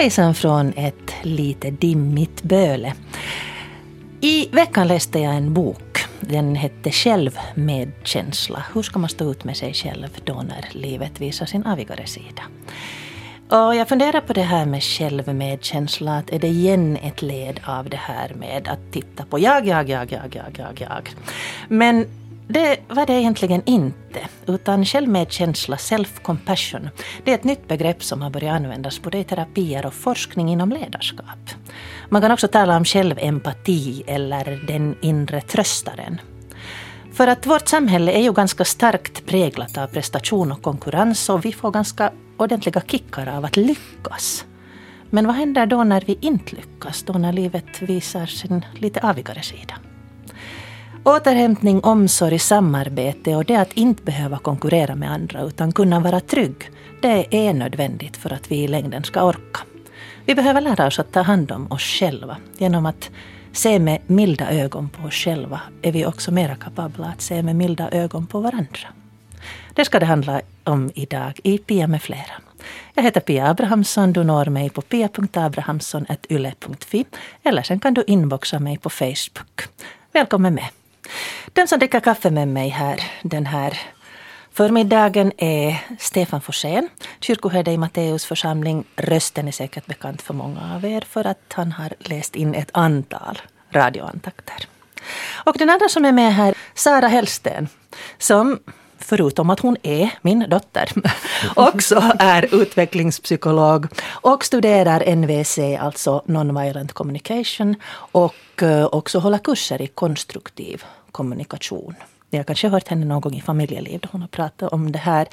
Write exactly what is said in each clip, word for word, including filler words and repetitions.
hejsan från ett lite dimmigt böle. I veckan läste jag en bok. Den hette Självmedkänsla. Hur ska man stå ut med sig själv då när livet visar sin avigare sida? Och jag funderar på det här med självmedkänsla. Att är det igen ett led av det här med att titta på jag, jag, jag, jag, jag, jag, jag. Men det var det egentligen inte, utan självmedkänsla, self-compassion, det är ett nytt begrepp som har börjat användas både i terapier och forskning inom ledarskap. Man kan också tala om självempati eller den inre tröstaren. För att vårt samhälle är ju ganska starkt präglat av prestation och konkurrens och vi får ganska ordentliga kickar av att lyckas. Men vad händer då när vi inte lyckas, då när livet visar sin lite avigare sida? Återhämtning, omsorg, samarbete och det att inte behöva konkurrera med andra utan kunna vara trygg, det är nödvändigt för att vi i längden ska orka. Vi behöver lära oss att ta hand om oss själva. Genom att se med milda ögon på oss själva är vi också mer kapabla att se med milda ögon på varandra. Det ska det handla om idag i Pia med flera. Jag heter Pia Abrahamsson, du når mig på pia punkt abrahamsson snabel-a yle punkt fi eller sen kan du inboxa mig på Facebook. Välkommen med. Den som dricker kaffe med mig här den här förmiddagen är Stefan Forsén, kyrkoherde i Matteus församling. Rösten är säkert bekant för många av er för att han har läst in ett antal radioantakter. Och den andra som är med här, Sara Hellsten, som förutom att hon är min dotter också är utvecklingspsykolog och studerar N V C, alltså Nonviolent Communication, och också håller kurser i konstruktiv kommunikation. Jag kanske har hört henne någon gång i Familjeliv då hon har pratat om det här.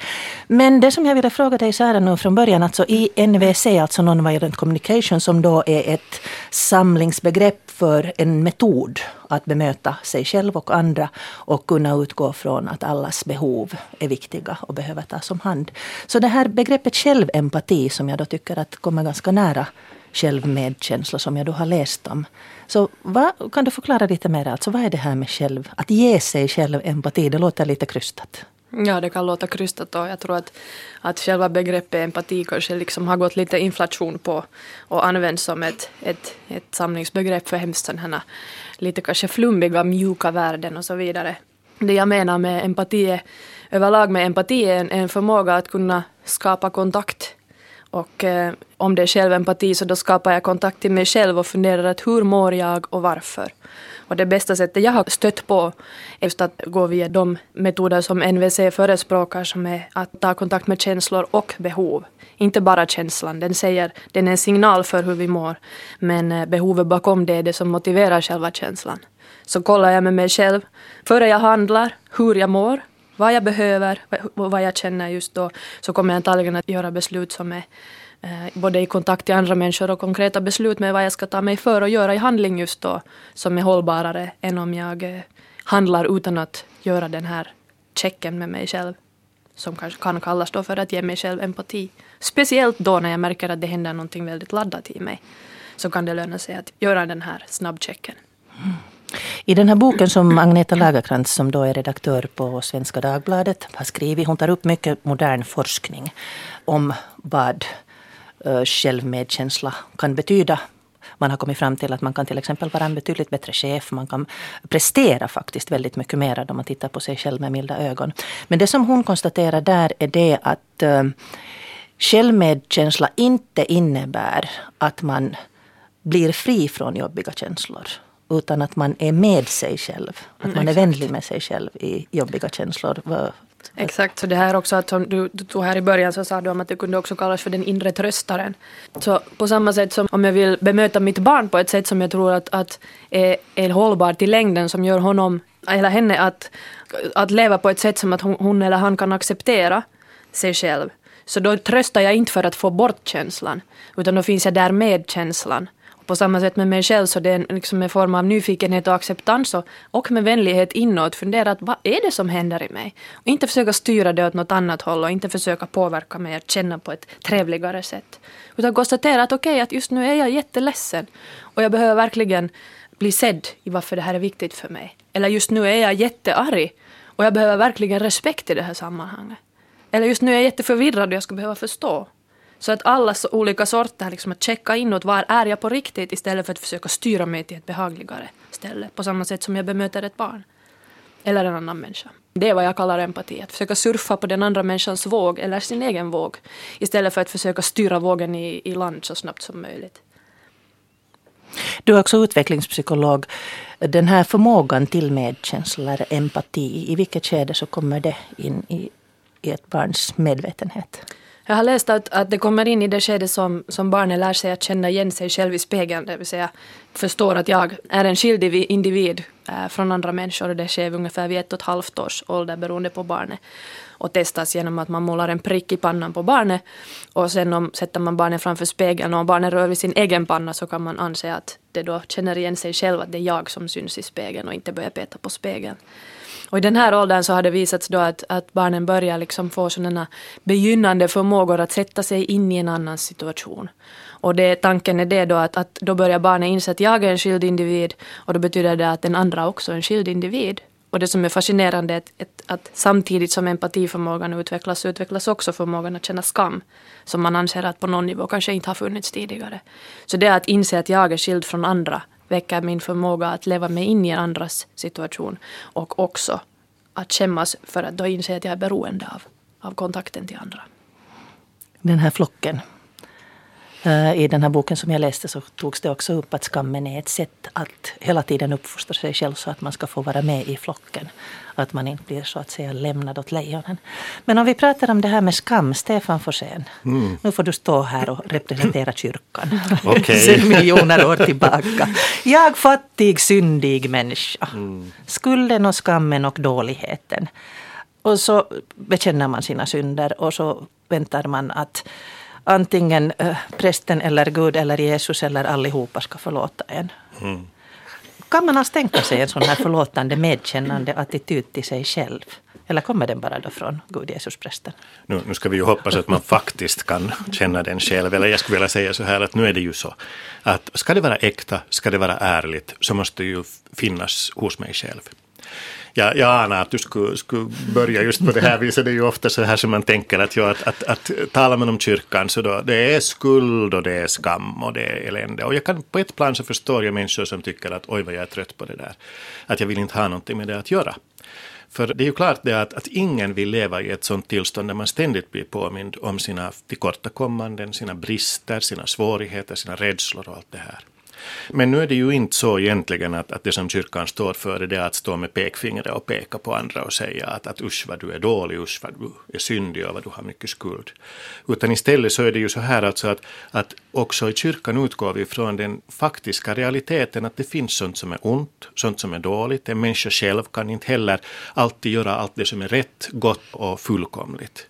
Men det som jag ville fråga dig så här nu från början, alltså i N V C, alltså Nonviolent Communication, som då är ett samlingsbegrepp för en metod att bemöta sig själv och andra och kunna utgå från att allas behov är viktiga och behöver tas om hand. Så det här begreppet självempati som jag då tycker att kommer ganska nära självmedkänsla som jag då har läst om. Så vad, kan du förklara lite mer? Alltså, vad är det här med själv, att ge sig själv empati? Det låter lite krystat. Ja, det kan låta krystat och jag tror att, att själva begreppet empati kanske liksom har gått lite inflation på och används som ett, ett, ett samlingsbegrepp för hemskt sådana lite kanske flummiga, mjuka värden och så vidare. Det jag menar med empati, överlag med empati är en, en förmåga att kunna skapa kontakt. Och eh, om det är självempati så då skapar jag kontakt till mig själv och funderar att hur mår jag och varför. Och det bästa sättet jag har stött på är just att gå via de metoder som N V C förespråkar, som är att ta kontakt med känslor och behov. Inte bara känslan, den, säger, den är en signal för hur vi mår, men behovet bakom det är det som motiverar själva känslan. Så kollar jag med mig själv före jag handlar, hur jag mår. Vad jag behöver och vad jag känner just då, så kommer jag antagligen att göra beslut som är eh, både i kontakt till andra människor och konkreta beslut med vad jag ska ta mig för och göra i handling just då, som är hållbarare än om jag eh, handlar utan att göra den här checken med mig själv, som kanske kan kallas då för att ge mig själv empati. Speciellt då när jag märker att det händer någonting väldigt laddat i mig, så kan det löna sig att göra den här snabbchecken. Mm. I den här boken som Agneta Lagercrantz, som då är redaktör på Svenska Dagbladet, har skrivit, hon tar upp mycket modern forskning om vad självmedkänsla kan betyda. Man har kommit fram till att man kan till exempel vara en betydligt bättre chef. Man kan prestera faktiskt väldigt mycket mer om man tittar på sig själv med milda ögon. Men det som hon konstaterar där är det att självmedkänsla inte innebär att man blir fri från jobbiga känslor, utan att man är med sig själv. Att man mm, är vänlig med sig själv i jobbiga känslor. Exakt, så det här också att du, du tog här i början, så sa du om att det kunde också kallas för den inre tröstaren. Så på samma sätt som om jag vill bemöta mitt barn på ett sätt som jag tror att, att är, är hållbart i längden, som gör honom eller henne att, att leva på ett sätt som att hon, hon eller han kan acceptera sig själv. Så då tröstar jag inte för att få bort känslan, utan då finns jag där med känslan. På samma sätt med mig själv, så det är liksom en form av nyfikenhet och acceptans och, och med vänlighet inåt fundera att vad är det som händer i mig? Och inte försöka styra det åt något annat håll och inte försöka påverka mig att känna på ett trevligare sätt. Utan konstatera att okej, okay, att just nu är jag jätteledsen och jag behöver verkligen bli sedd i varför det här är viktigt för mig. Eller just nu är jag jättearg och jag behöver verkligen respekt i det här sammanhanget. Eller just nu är jag jätteförvirrad och jag ska behöva förstå. Så att alla så olika sorter, liksom att checka in och var är jag på riktigt istället för att försöka styra mig till ett behagligare ställe. På samma sätt som jag bemöter ett barn eller en annan människa. Det är vad jag kallar empati. Att försöka surfa på den andra människans våg eller sin egen våg istället för att försöka styra vågen i, i land så snabbt som möjligt. Du är också utvecklingspsykolog. Den här förmågan till medkänsla eller empati, i vilket skede så kommer det in i, i ett barns medvetenhet? Jag har läst att, att det kommer in i det skede som, som barnen lär sig att känna igen sig själv i spegeln. Det vill säga förstår att jag är en skild individ äh, från andra människor. Det sker ungefär vid ett och ett halvt års ålder beroende på barnet. Och testas genom att man målar en prick i pannan på barnet. Och sen om, sätter man barnet framför spegeln och om barnet rör vid sin egen panna så kan man anse att det då känner igen sig själv. Att det är jag som syns i spegeln och inte börjar peta på spegeln. Och i den här åldern så har det visats då att, att barnen börjar liksom få sådana begynnande förmågor att sätta sig in i en annan situation. Och det, tanken är det då att, att då börjar barnen inse att jag är en skild individ och då betyder det att den andra också är en skild individ. Och det som är fascinerande är att, att samtidigt som empatiförmågan utvecklas utvecklas också förmågan att känna skam som man anser att på någon nivå kanske inte har funnits tidigare. Så det att inse att jag är skild från andra väcker min förmåga att leva mig in i andras situation och också att kämmas för att då inse att jag är beroende av, av kontakten till andra. Den här flocken. I den här boken som jag läste så togs det också upp att skammen är ett sätt att hela tiden uppfostra sig själv så att man ska få vara med i flocken. Att man inte blir så att säga lämnad åt lejonen. Men om vi pratar om det här med skam, Stefan Forsén. Mm. Nu får du stå här och representera kyrkan. Okay. Sen miljoner år tillbaka. Jag fattig, syndig människa. Mm. Skulden och skammen och dåligheten. Och så bekänner man sina synder och så väntar man att antingen äh, prästen eller Gud eller Jesus eller allihopa ska förlåta en. Mm. Kan man alls tänka sig en sån här förlåtande, medkännande attityd till sig själv? Eller kommer den bara då från Gud, Jesus, prästen? Nu, nu ska vi ju hoppas att man faktiskt kan känna den själv. Eller jag skulle vilja säga så här att nu är det ju så. Att ska det vara äkta, ska det vara ärligt så måste det ju finnas hos mig själv. Ja, jag anar att du skulle, skulle börja just på det här viset. Det är ju ofta så här som man tänker att, ja, att, att, att talar man om kyrkan så då, det är skuld och det är skam och det är elände. Och jag kan på ett plan så förstår jag människor som tycker att oj vad jag är trött på det där. Att jag vill inte ha någonting med det att göra. För det är ju klart det att, att ingen vill leva i ett sånt tillstånd där man ständigt blir påmind om sina tillkortakommanden, sina brister, sina svårigheter, sina rädslor och allt det här. Men nu är det ju inte så egentligen att, att det som kyrkan står för är det att stå med pekfingrar och peka på andra och säga att, att usch vad du är dålig, usch vad du är syndig och vad du har mycket skuld. Utan istället så är det ju så här alltså att, att också i kyrkan utgår vi från den faktiska realiteten att det finns sånt som är ont, sånt som är dåligt. En människa själv kan inte heller alltid göra allt det som är rätt, gott och fullkomligt.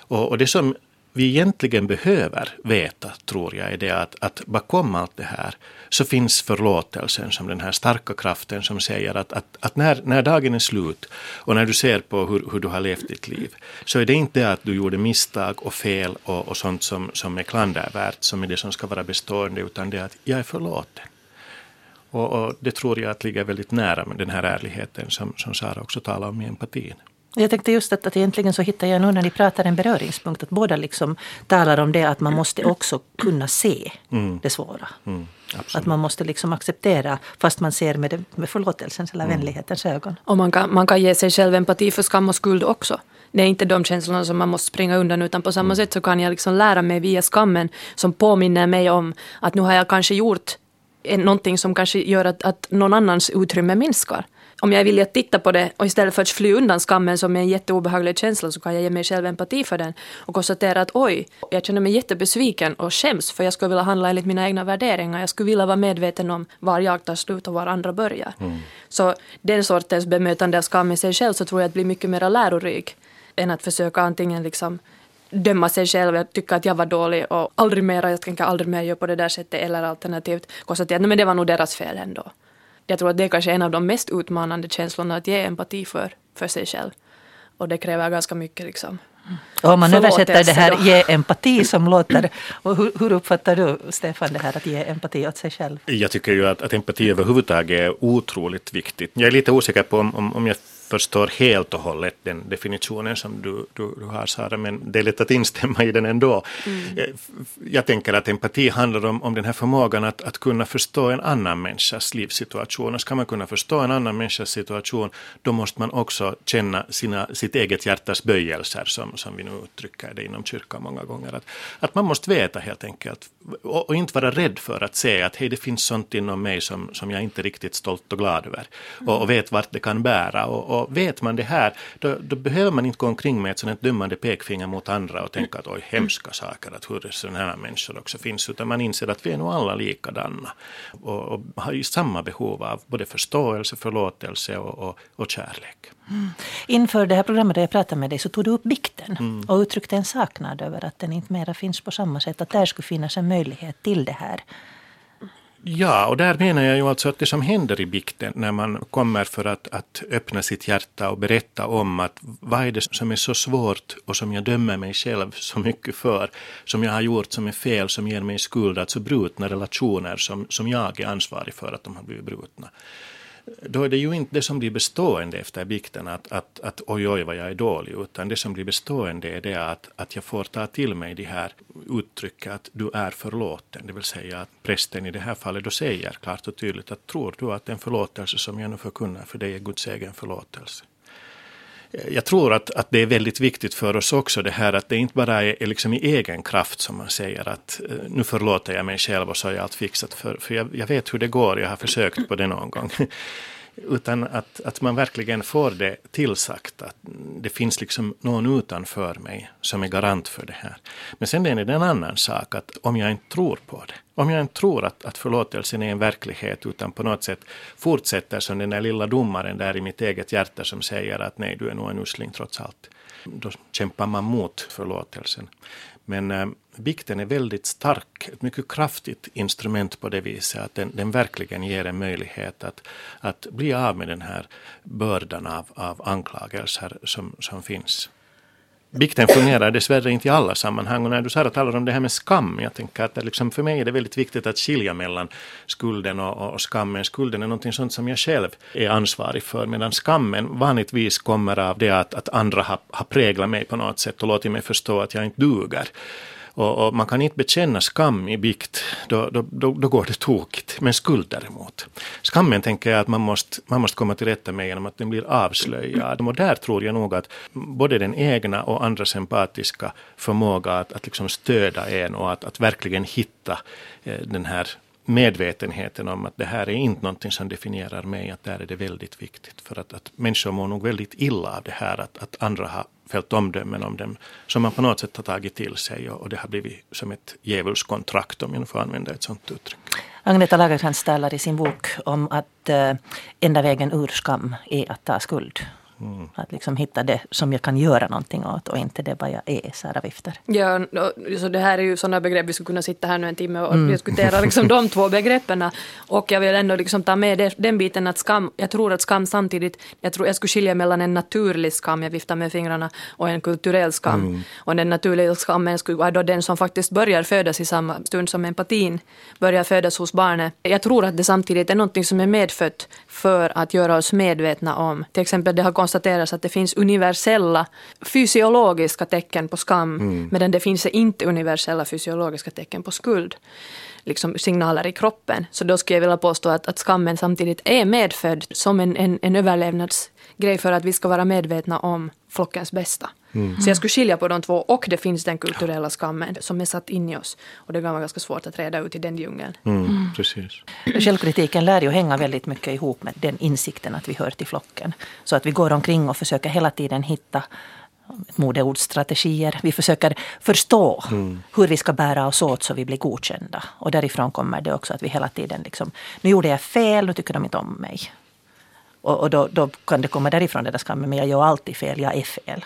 Och, och det som vi egentligen behöver veta, tror jag, är det att, att bakom allt det här så finns förlåtelsen som den här starka kraften som säger att, att, att när, när dagen är slut och när du ser på hur, hur du har levt ditt liv så är det inte att du gjorde misstag och fel och, och sånt som, som är klandervärt som är det som ska vara bestående utan det är att jag är förlåten. Och, och det tror jag att ligger väldigt nära med den här ärligheten som, som Sara också talar om i empatin. Jag tänkte just att, att egentligen så hittar jag nu när ni pratar en beröringspunkt att båda liksom talar om det att man måste också kunna se mm. det svåra. Mm, att man måste liksom acceptera fast man ser med, det, med förlåtelsens eller mm. vänlighetens ögon. Och man kan, man kan ge sig själv empati för skam och skuld också. Det är inte de känslorna som man måste springa undan utan på samma mm. sätt så kan jag liksom lära mig via skammen som påminner mig om att nu har jag kanske gjort någonting som kanske gör att, att någon annans utrymme minskar. Om jag vill att titta på det och istället för att fly undan skammen som är en jätteobehaglig känsla så kan jag ge mig själv empati för den och konstatera att oj, jag känner mig jättebesviken och skäms för jag skulle vilja handla enligt mina egna värderingar. Jag skulle vilja vara medveten om var jag tar slut och var andra börjar. Mm. Så den sortens bemötande av skam i sig själv så tror jag att blir mycket mer lärorik än att försöka antingen liksom döma sig själv och tycka att jag var dålig och aldrig mer, jag tänker aldrig mer göra på det där sättet eller alternativt konstatera att men det var nog deras fel ändå. Jag tror att det är kanske en av de mest utmanande känslorna att ge empati för, för sig själv. Och det kräver ganska mycket liksom. Och om man översätter det här ge empati som låter, och hur, hur uppfattar du Stefan det här att ge empati åt sig själv? Jag tycker ju att, att empati överhuvudtaget är otroligt viktigt. Jag är lite osäker på om, om, om jag förstår helt och hållet den definitionen som du, du, du har, Sara, men det är lätt att instämma i den ändå. Mm. Jag tänker att empati handlar om, om den här förmågan att, att kunna förstå en annan människas livssituation. Och ska man kunna förstå en annan människas situation, då måste man också känna sina, sitt eget hjärtas böjelser, som, som vi nu uttrycker det inom kyrkan många gånger. Att, att man måste veta helt enkelt, och, och inte vara rädd för att säga att hej, det finns sånt inom mig som, som jag inte är riktigt stolt och glad över. Mm. Och, och vet vart det kan bära. Och, och vet man det här, då, då behöver man inte gå omkring med ett sådant dömande pekfinger mot andra och tänka att oj, hemska saker, att hur sådana här människor också finns, utan man inser att vi är nog alla likadana och, och har ju samma behov av både förståelse, förlåtelse och, och, och kärlek. Mm. Inför det här programmet där jag pratade med dig så tog du upp bikten mm. och uttryckte en saknad över att den inte mera finns på samma sätt, att där skulle finnas en möjlighet till det här. Ja, och där menar jag ju alltså att det som händer i bikten när man kommer för att, att öppna sitt hjärta och berätta om att vad är det som är så svårt och som jag dömer mig själv så mycket för, som jag har gjort som är fel, som ger mig skuld, alltså brutna relationer som, som jag är ansvarig för att de har blivit brutna. Då är det ju inte det som blir bestående efter bikten att, att, att oj oj vad jag är dålig, utan det som blir bestående är det att, att jag får ta till mig det här uttrycket att du är förlåten, det vill säga att prästen i det här fallet då säger klart och tydligt att tror du att den förlåtelse som jag nu förkunnar för dig är Guds egen förlåtelse. Jag tror att, att det är väldigt viktigt för oss också det här att det inte bara är, är liksom i egen kraft som man säger att nu förlåter jag mig själv och så har jag allt fixat för, för jag, jag vet hur det går, jag har försökt på det någon gång. Utan att, att man verkligen får det tillsagt att det finns liksom någon utanför mig som är garant för det här. Men sen är det en annan sak att om jag inte tror på det, om jag inte tror att, att förlåtelsen är en verklighet utan på något sätt fortsätter som den där lilla domaren där i mitt eget hjärta som säger att nej, du är nog en usling trots allt. Då kämpar man mot förlåtelsen. Men äh, bikten är väldigt stark, ett mycket kraftigt instrument på det viset att den, den verkligen ger en möjlighet att, att bli av med den här bördan av, av anklagelser som, som finns. Bikten fungerar dessvärre inte i alla sammanhang, och när du Sara talar om det här med skam, jag tänker att liksom för mig är det väldigt viktigt att skilja mellan skulden och, och skammen. Skulden är någonting sånt som jag själv är ansvarig för, medan skammen vanligtvis kommer av det att, att andra har, har präglat mig på något sätt och låtit mig förstå att jag inte duger. Och, och man kan inte bekänna skam i bikt, då, då, då, då går det tokigt. Men skuld däremot. Skammen tänker jag att man måste, man måste komma till rätta med genom att den blir avslöjad. Och där tror jag nog att både den egna och andra empatiska förmåga att, att liksom stöda en och att, att verkligen hitta den här medvetenheten om att det här är inte någonting som definierar mig, att där är det väldigt viktigt. För att, att människor mår nog väldigt illa av det här att, att andra har fällt omdömen om dem som man på något sätt har tagit till sig, och det har blivit som ett djävulskontrakt, om jag får använda ett sånt uttryck. Agneta Lagercrantz talar i sin bok om att eh, enda vägen ur skam är att ta skuld. Mm. Att liksom hitta det som jag kan göra någonting åt och inte det bara jag är, Sara viftar. Ja, så det här är ju sådana begrepp, vi skulle kunna sitta här nu en timme och mm. diskutera liksom de två begreppen, och jag vill ändå liksom ta med det, den biten att skam, jag tror att skam samtidigt, jag tror jag skulle skilja mellan en naturlig skam, jag viftar med fingrarna, och en kulturell skam. Mm. Och den naturliga skammen skulle vara då den som faktiskt börjar födas i samma stund som empatin börjar födas hos barnet. Jag tror att det samtidigt är någonting som är medfött för att göra oss medvetna om, till exempel det har konstateras att det finns universella fysiologiska tecken på skam, mm. medan det finns inte universella fysiologiska tecken på skuld, liksom signaler i kroppen. Så då skulle jag vilja påstå att, att skammen samtidigt är medfödd som en, en, en överlevnadsgrej för att vi ska vara medvetna om flockens bästa. Mm. Så jag skulle skilja på de två, och det finns den kulturella skammen som är satt in i oss, och det kan vara ganska svårt att reda ut i den djungeln. Mm, mm. Precis. Självkritiken lär ju hänga väldigt mycket ihop med den insikten att vi hör till flocken. Så att vi går omkring och försöker hela tiden hitta modeordstrategier. Vi försöker förstå mm. hur vi ska bära oss åt så vi blir godkända. Och därifrån kommer det också att vi hela tiden liksom, nu gjorde jag fel, nu tycker de inte om mig. Och, och då, då kan det komma därifrån det där skammen, men jag gör alltid fel, jag är fel.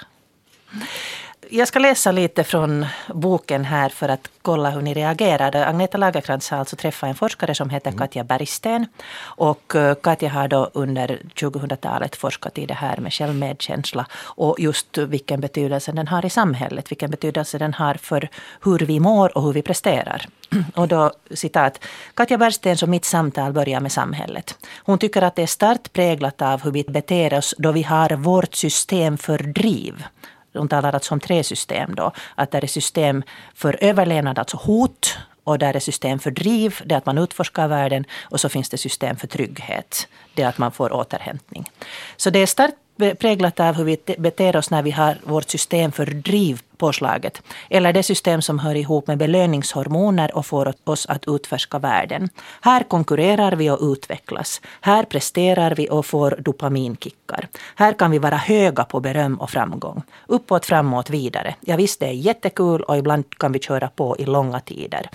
jag ska läsa lite från boken här för att kolla hur ni reagerade. Agneta Lagercrantz har alltså träffat en forskare som heter Katja Bergsten. Och Katja har då under tjugohundratalet forskat i det här med självmedkänsla. Och just vilken betydelse den har i samhället. Vilken betydelse den har för hur vi mår och hur vi presterar. Och då citat. Katja Bergsten som mitt samtal börjar med samhället. Hon tycker att det är starkt präglat av hur vi beter oss då vi har vårt system för driv. De talar alltså om tre system då. Att där är system för överlevnad, alltså hot. Och där är system för driv, det är att man utforskar världen. Och så finns det system för trygghet, det är att man får återhämtning. Så det är starkt präglat av hur vi beter oss när vi har vårt system för driv påslaget. Eller det system som hör ihop med belöningshormoner och får oss att utforska världen. Här konkurrerar vi och utvecklas. Här presterar vi och får dopaminkickar. Här kan vi vara höga på beröm och framgång. Uppåt, framåt, vidare. Ja visst, det är jättekul och ibland kan vi köra på i långa tider.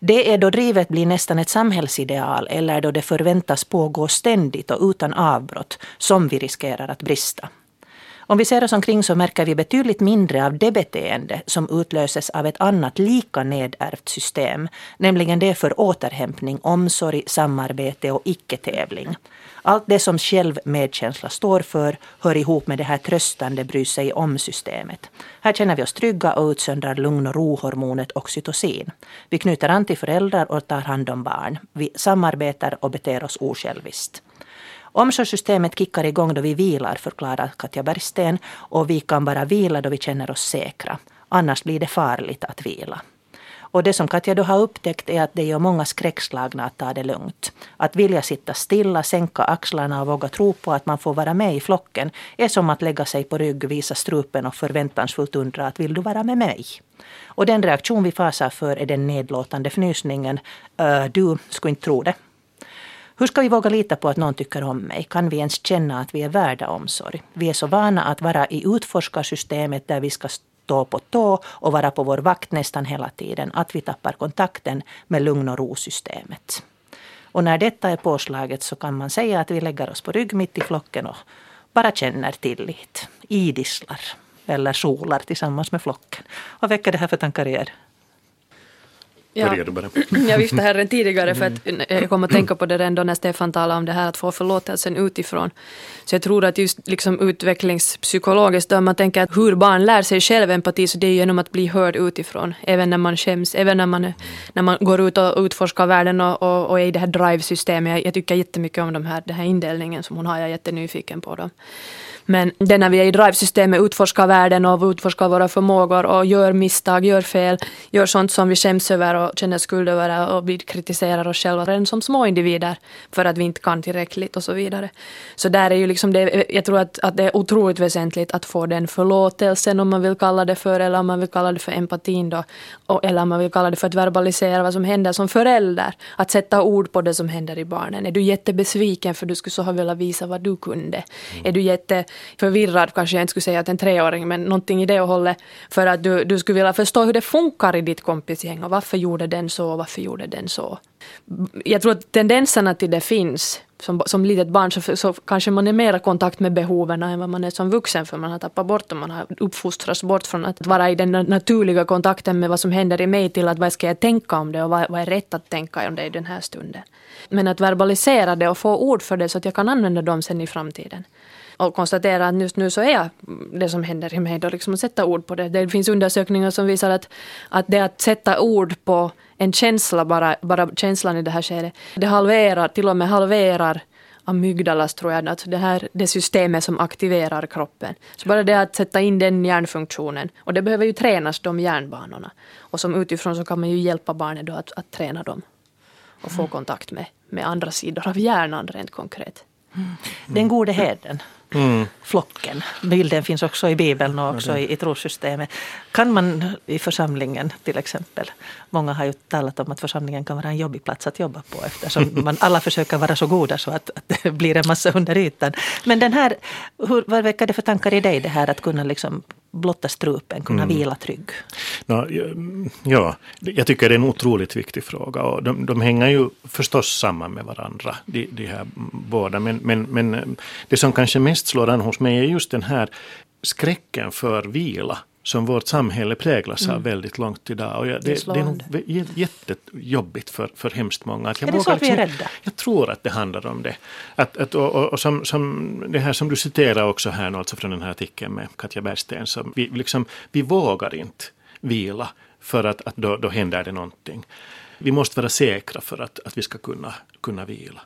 Det är då drivet blir nästan ett samhällsideal eller då det förväntas pågå ständigt och utan avbrott som vi riskerar att brista. Om vi ser oss omkring så märker vi betydligt mindre av det beteende som utlöses av ett annat lika nedärvt system, nämligen det för återhämtning, omsorg, samarbete och icke-tävling. Allt det som självmedkänsla står för hör ihop med det här tröstande bry sig om systemet. Här känner vi oss trygga och utsöndrar lugn- och rohormonet oxytocin. Vi knyter an till föräldrar och tar hand om barn. Vi samarbetar och beter oss osjälviskt. Omsorgssystemet kickar igång då vi vilar, förklarar Katja Bergsten, och vi kan bara vila då vi känner oss säkra. Annars blir det farligt att vila. Och det som Katja då har upptäckt är att det gör många skräckslagna att ta det lugnt. Att vilja sitta stilla, sänka axlarna och våga tro på att man får vara med i flocken är som att lägga sig på rygg, visa strupen och förväntansfullt undra att vill du vara med mig? Och den reaktion vi fasar för är den nedlåtande fnysningen, äh, du skulle inte tro det. Hur ska vi våga lita på att någon tycker om mig? Kan vi ens känna att vi är värda omsorg? Vi är så vana att vara i utforskarsystemet där vi ska stå på tå och vara på vår vakt nästan hela tiden. Att vi tappar kontakten med lugn- och ro-systemet. Och när detta är påslaget så kan man säga att vi lägger oss på rygg mitt i flocken och bara känner tillit. Idisslar eller solar tillsammans med flocken. Vad väcker det här för tankar i er? Ja, jag viftade här redan tidigare för att jag kom att tänka på det ändå när Stefan talade om det här att få förlåtelsen utifrån. Så jag tror att just liksom utvecklingspsykologiskt då man tänker att hur barn lär sig själv empati så det är genom att bli hörd utifrån. Även när man skäms, även när man, när man går ut och utforskar världen och, och, och är i det här drive-systemet. Jag, jag tycker jättemycket om de här, den här indelningen som hon har, jag är jättenyfiken på dem. Men det när vi är i drive-systemet utforskar världen och utforskar våra förmågor och gör misstag, gör fel, gör sånt som vi skäms över och känner skuld över och vi kritiserar oss själva redan som små individer för att vi inte kan tillräckligt och så vidare. Så där är ju liksom det, jag tror att, att det är otroligt väsentligt att få den förlåtelsen om man vill kalla det för eller om man vill kalla det för empatin då och, eller om man vill kalla det för att verbalisera vad som händer som förälder. Att sätta ord på det som händer i barnen. Är du jättebesviken för du skulle så ha velat visa vad du kunde? Är du jätte förvirrad, kanske jag inte skulle säga att en treåring, men någonting i det och hållet för att du, du skulle vilja förstå hur det funkar i ditt kompisgäng och varför gjorde den så och varför gjorde den så. Jag tror att tendenserna till det finns. Som, som litet barn så, så kanske man är mer i kontakt med behoven än vad man är som vuxen för man har tappat bort och man har uppfostrats bort från att vara i den naturliga kontakten med vad som händer i mig till att vad ska jag tänka om det och vad, vad är rätt att tänka om det i den här stunden. Men att verbalisera det och få ord för det så att jag kan använda dem sen i framtiden. Och konstatera att just nu så är jag det som händer i mig. Då liksom att sätta ord på det. Det finns undersökningar som visar att, att det att sätta ord på en känsla, bara, bara känslan i det här skedet, det halverar, till och med halverar amygdalas tror jag, alltså det här det systemet som aktiverar kroppen. Så bara det att sätta in den hjärnfunktionen. Och det behöver ju tränas, de hjärnbanorna. Och som utifrån så kan man ju hjälpa barnen då att, att träna dem. Och få kontakt med, med andra sidor av hjärnan rent konkret. Mm. Den gode herden. Mm. Flocken. Bilden finns också i Bibeln och också i, i trossystemet. Kan man i församlingen till exempel, många har ju talat om att församlingen kan vara en jobbig plats att jobba på eftersom man alla försöker vara så goda så att, att det blir en massa under ytan. Men den här, hur, vad väcker det för tankar i dig det här att kunna liksom blotta strupen, kunna mm. vila trygg? Ja, ja, jag tycker det är en otroligt viktig fråga och de, de hänger ju förstås samman med varandra, de, de här båda, men, men, men det som kanske mest slår an hos mig är just den här skräcken för vila som vårt samhälle präglas av mm. väldigt långt idag. Och jag, det, det, det är nog jättejobbigt för, för hemskt många. Att jag är det så att vi är rädda? Jag tror att det handlar om det. Att, att, och och, och som, som det här som du citerar också här nu, alltså från den här artikeln med Katja Bergsten. Som vi, liksom, vi vågar inte vila för att, att då, då händer det någonting. Vi måste vara säkra för att, att vi ska kunna, kunna vila.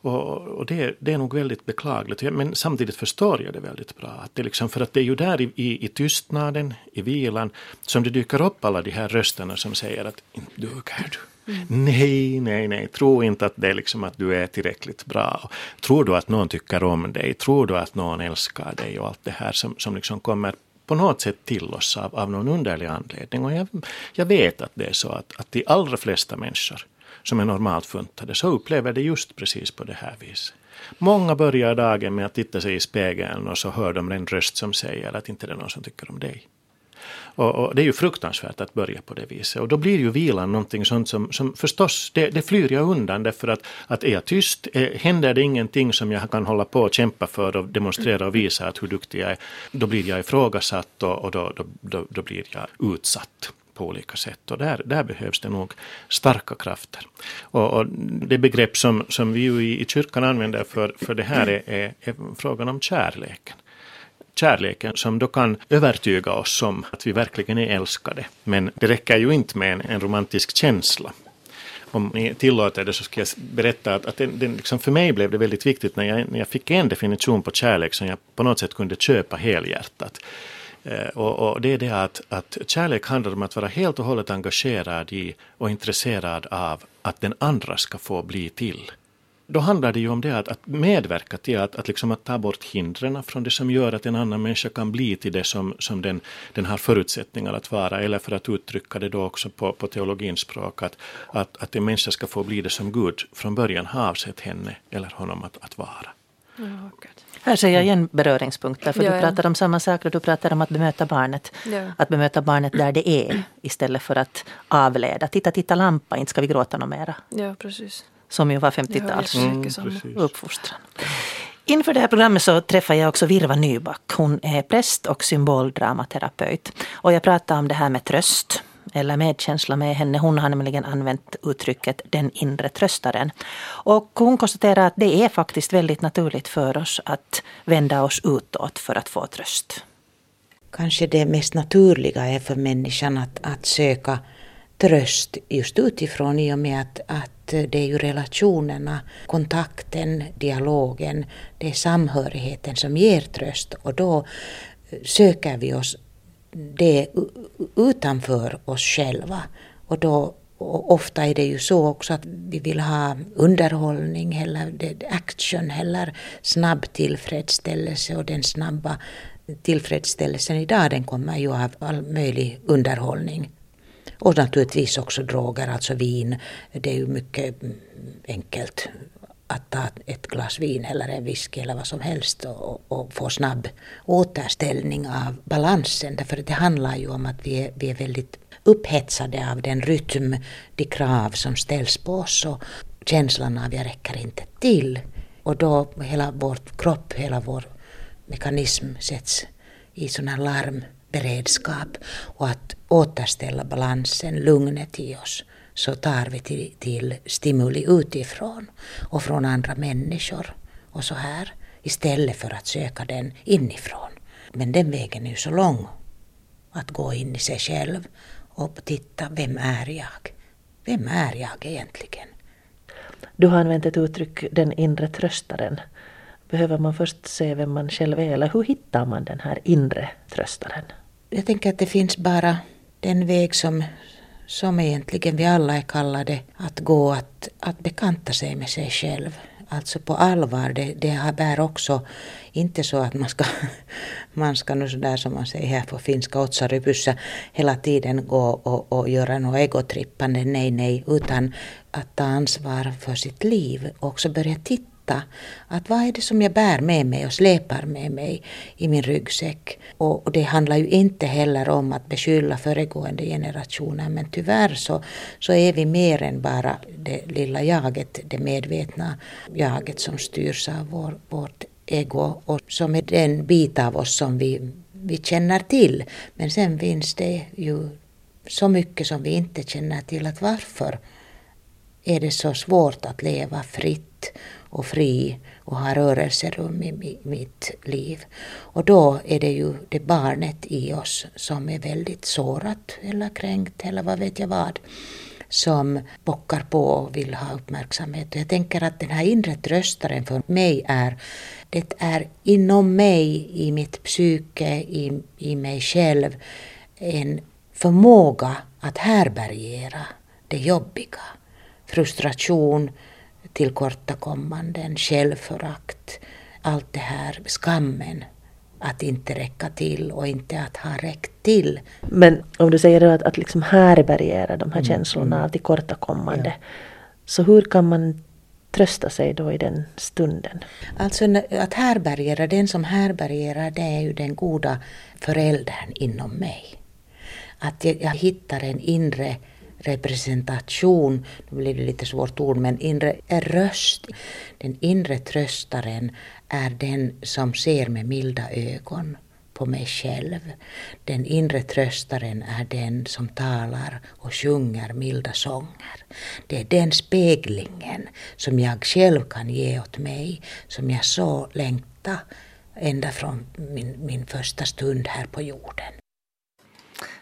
Och, och det, det är nog väldigt beklagligt. Men samtidigt förstår jag det väldigt bra. Att det liksom, för att det är ju där i, i, i tystnaden, i vilan, som det dyker upp alla de här rösterna som säger att inte duger du. Mm. Nej, nej, nej. Tro inte att det är liksom att du är tillräckligt bra. Tror du att någon tycker om dig? Tror du att någon älskar dig? Och allt det här som, som liksom kommer på något sätt till oss av, av någon underlig anledning. Och jag, jag vet att det är så att, att de allra flesta människor som är normalt funtade, så upplever det just precis på det här viset. Många börjar dagen med att titta sig i spegeln och så hör de en röst som säger att inte det är någon som tycker om dig. Och, och det är ju fruktansvärt att börja på det viset. Och då blir ju vilan någonting sånt som, som förstås, det, det flyr jag undan därför att, att är jag tyst, är, händer det ingenting som jag kan hålla på och kämpa för och demonstrera och visa att hur duktig jag är, då blir jag ifrågasatt och, och då, då, då, då blir jag utsatt på olika sätt. Och där, där behövs det nog starka krafter. Och, och det begrepp som, som vi ju i, i kyrkan använder för, för det här är, är, är frågan om kärleken. Kärleken som då kan övertyga oss om att vi verkligen är älskade. Men det räcker ju inte med en, en romantisk känsla. Om ni tillåter det så ska jag berätta att, att den, den liksom för mig blev det väldigt viktigt när jag, när jag fick en definition på kärlek som jag på något sätt kunde köpa helhjärtat. Och, och det är det att, att kärlek handlar om att vara helt och hållet engagerad i och intresserad av att den andra ska få bli till. Då handlar det ju om det att, att medverka till att, att, liksom att ta bort hindren från det som gör att en annan människa kan bli till det som, som den, den har förutsättningar att vara. Eller för att uttrycka det då också på, på teologins språk att, att, att en människa ska få bli det som Gud från början har avsett henne eller honom att, att vara. Oh, här ser jag igen beröringspunkter för ja, ja. Du pratar om samma saker, du pratar om att bemöta barnet ja. Att bemöta barnet där det är istället för att avleda titta, titta lampa, inte ska vi gråta något mera ja, precis. Som ju var femtiotals mm, uppfostran. Inför det här programmet så träffar jag också Virva Nyback, hon är präst och symboldramaterapeut och jag pratar om det här med tröst eller medkänsla med henne. Hon har nämligen använt uttrycket den inre tröstaren. Och hon konstaterar att det är faktiskt väldigt naturligt för oss att vända oss utåt för att få tröst. Kanske det mest naturliga är för människan att, att söka tröst just utifrån i och med att, att det är ju relationerna, kontakten, dialogen, det är samhörigheten som ger tröst och då söker vi oss det utanför oss själva och då och ofta är det ju så också att vi vill ha underhållning eller action eller snabb tillfredsställelse och den snabba tillfredsställelsen idag den kommer ju av all möjlig underhållning och naturligtvis också droger, alltså vin, det är ju mycket enkelt att ta ett glas vin eller en whisky eller vad som helst och, och få snabb återställning av balansen. Därför det handlar ju om att vi är, vi är väldigt upphetsade av den rytm, de krav som ställs på oss och känslan av jag räcker inte till. Och då hela vår kropp, hela vår mekanism sätts i sån här larmberedskap och att återställa balansen, lugnet i oss. Så tar vi till, till stimuli utifrån och från andra människor och så här istället för att söka den inifrån. Men den vägen är ju så lång att gå in i sig själv och titta, vem är jag? Vem är jag egentligen? Du har använt ett uttryck, den inre tröstaren. Behöver man först se vem man själv är eller hur hittar man den här inre tröstaren? Jag tänker att det finns bara den väg som... som egentligen vi alla är kallade att gå, att, att bekanta sig med sig själv. Alltså på allvar, det, det här bär också inte så att man ska, man ska nu sådär som man säger här på finska otsarypyssä hela tiden gå och, och göra något egotrippande, nej nej, utan att ta ansvar för sitt liv och också börja titta att vad är det som jag bär med mig och släpar med mig i min ryggsäck. Och det handlar ju inte heller om att beskylla föregående generationer, men tyvärr så, så är vi mer än bara det lilla jaget, det medvetna jaget som styrs av vår, vårt ego och som är den bit av oss som vi vi känner till. Men sen finns det ju så mycket som vi inte känner till, att varför är det så svårt att leva fritt och fri och ha rörelserum i mitt liv. Och då är det ju det barnet i oss som är väldigt sårat eller kränkt eller vad vet jag vad, som bockar på och vill ha uppmärksamhet. Och jag tänker att den här inre tröstaren för mig är, det är inom mig, i mitt psyke, i, i mig själv, en förmåga att härbärgera det jobbiga. Frustration, tillkortakommanden, självförakt, allt det här, skammen. Att inte räcka till och inte att ha räckt till. Men om du säger att, att liksom härbärgera de här mm. känslorna av tillkortakommande. Ja. Så hur kan man trösta sig då i den stunden? Alltså att härbärgera, den som härbärgerar, det är ju den goda föräldern inom mig. Att jag, jag hittar en inre representation, nu blir det lite svårt ord, men inre är röst. Den inre tröstaren är den som ser med milda ögon på mig själv. Den inre tröstaren är den som talar och sjunger milda sånger. Det är den speglingen som jag själv kan ge åt mig, som jag så längtar ända från min, min första stund här på jorden.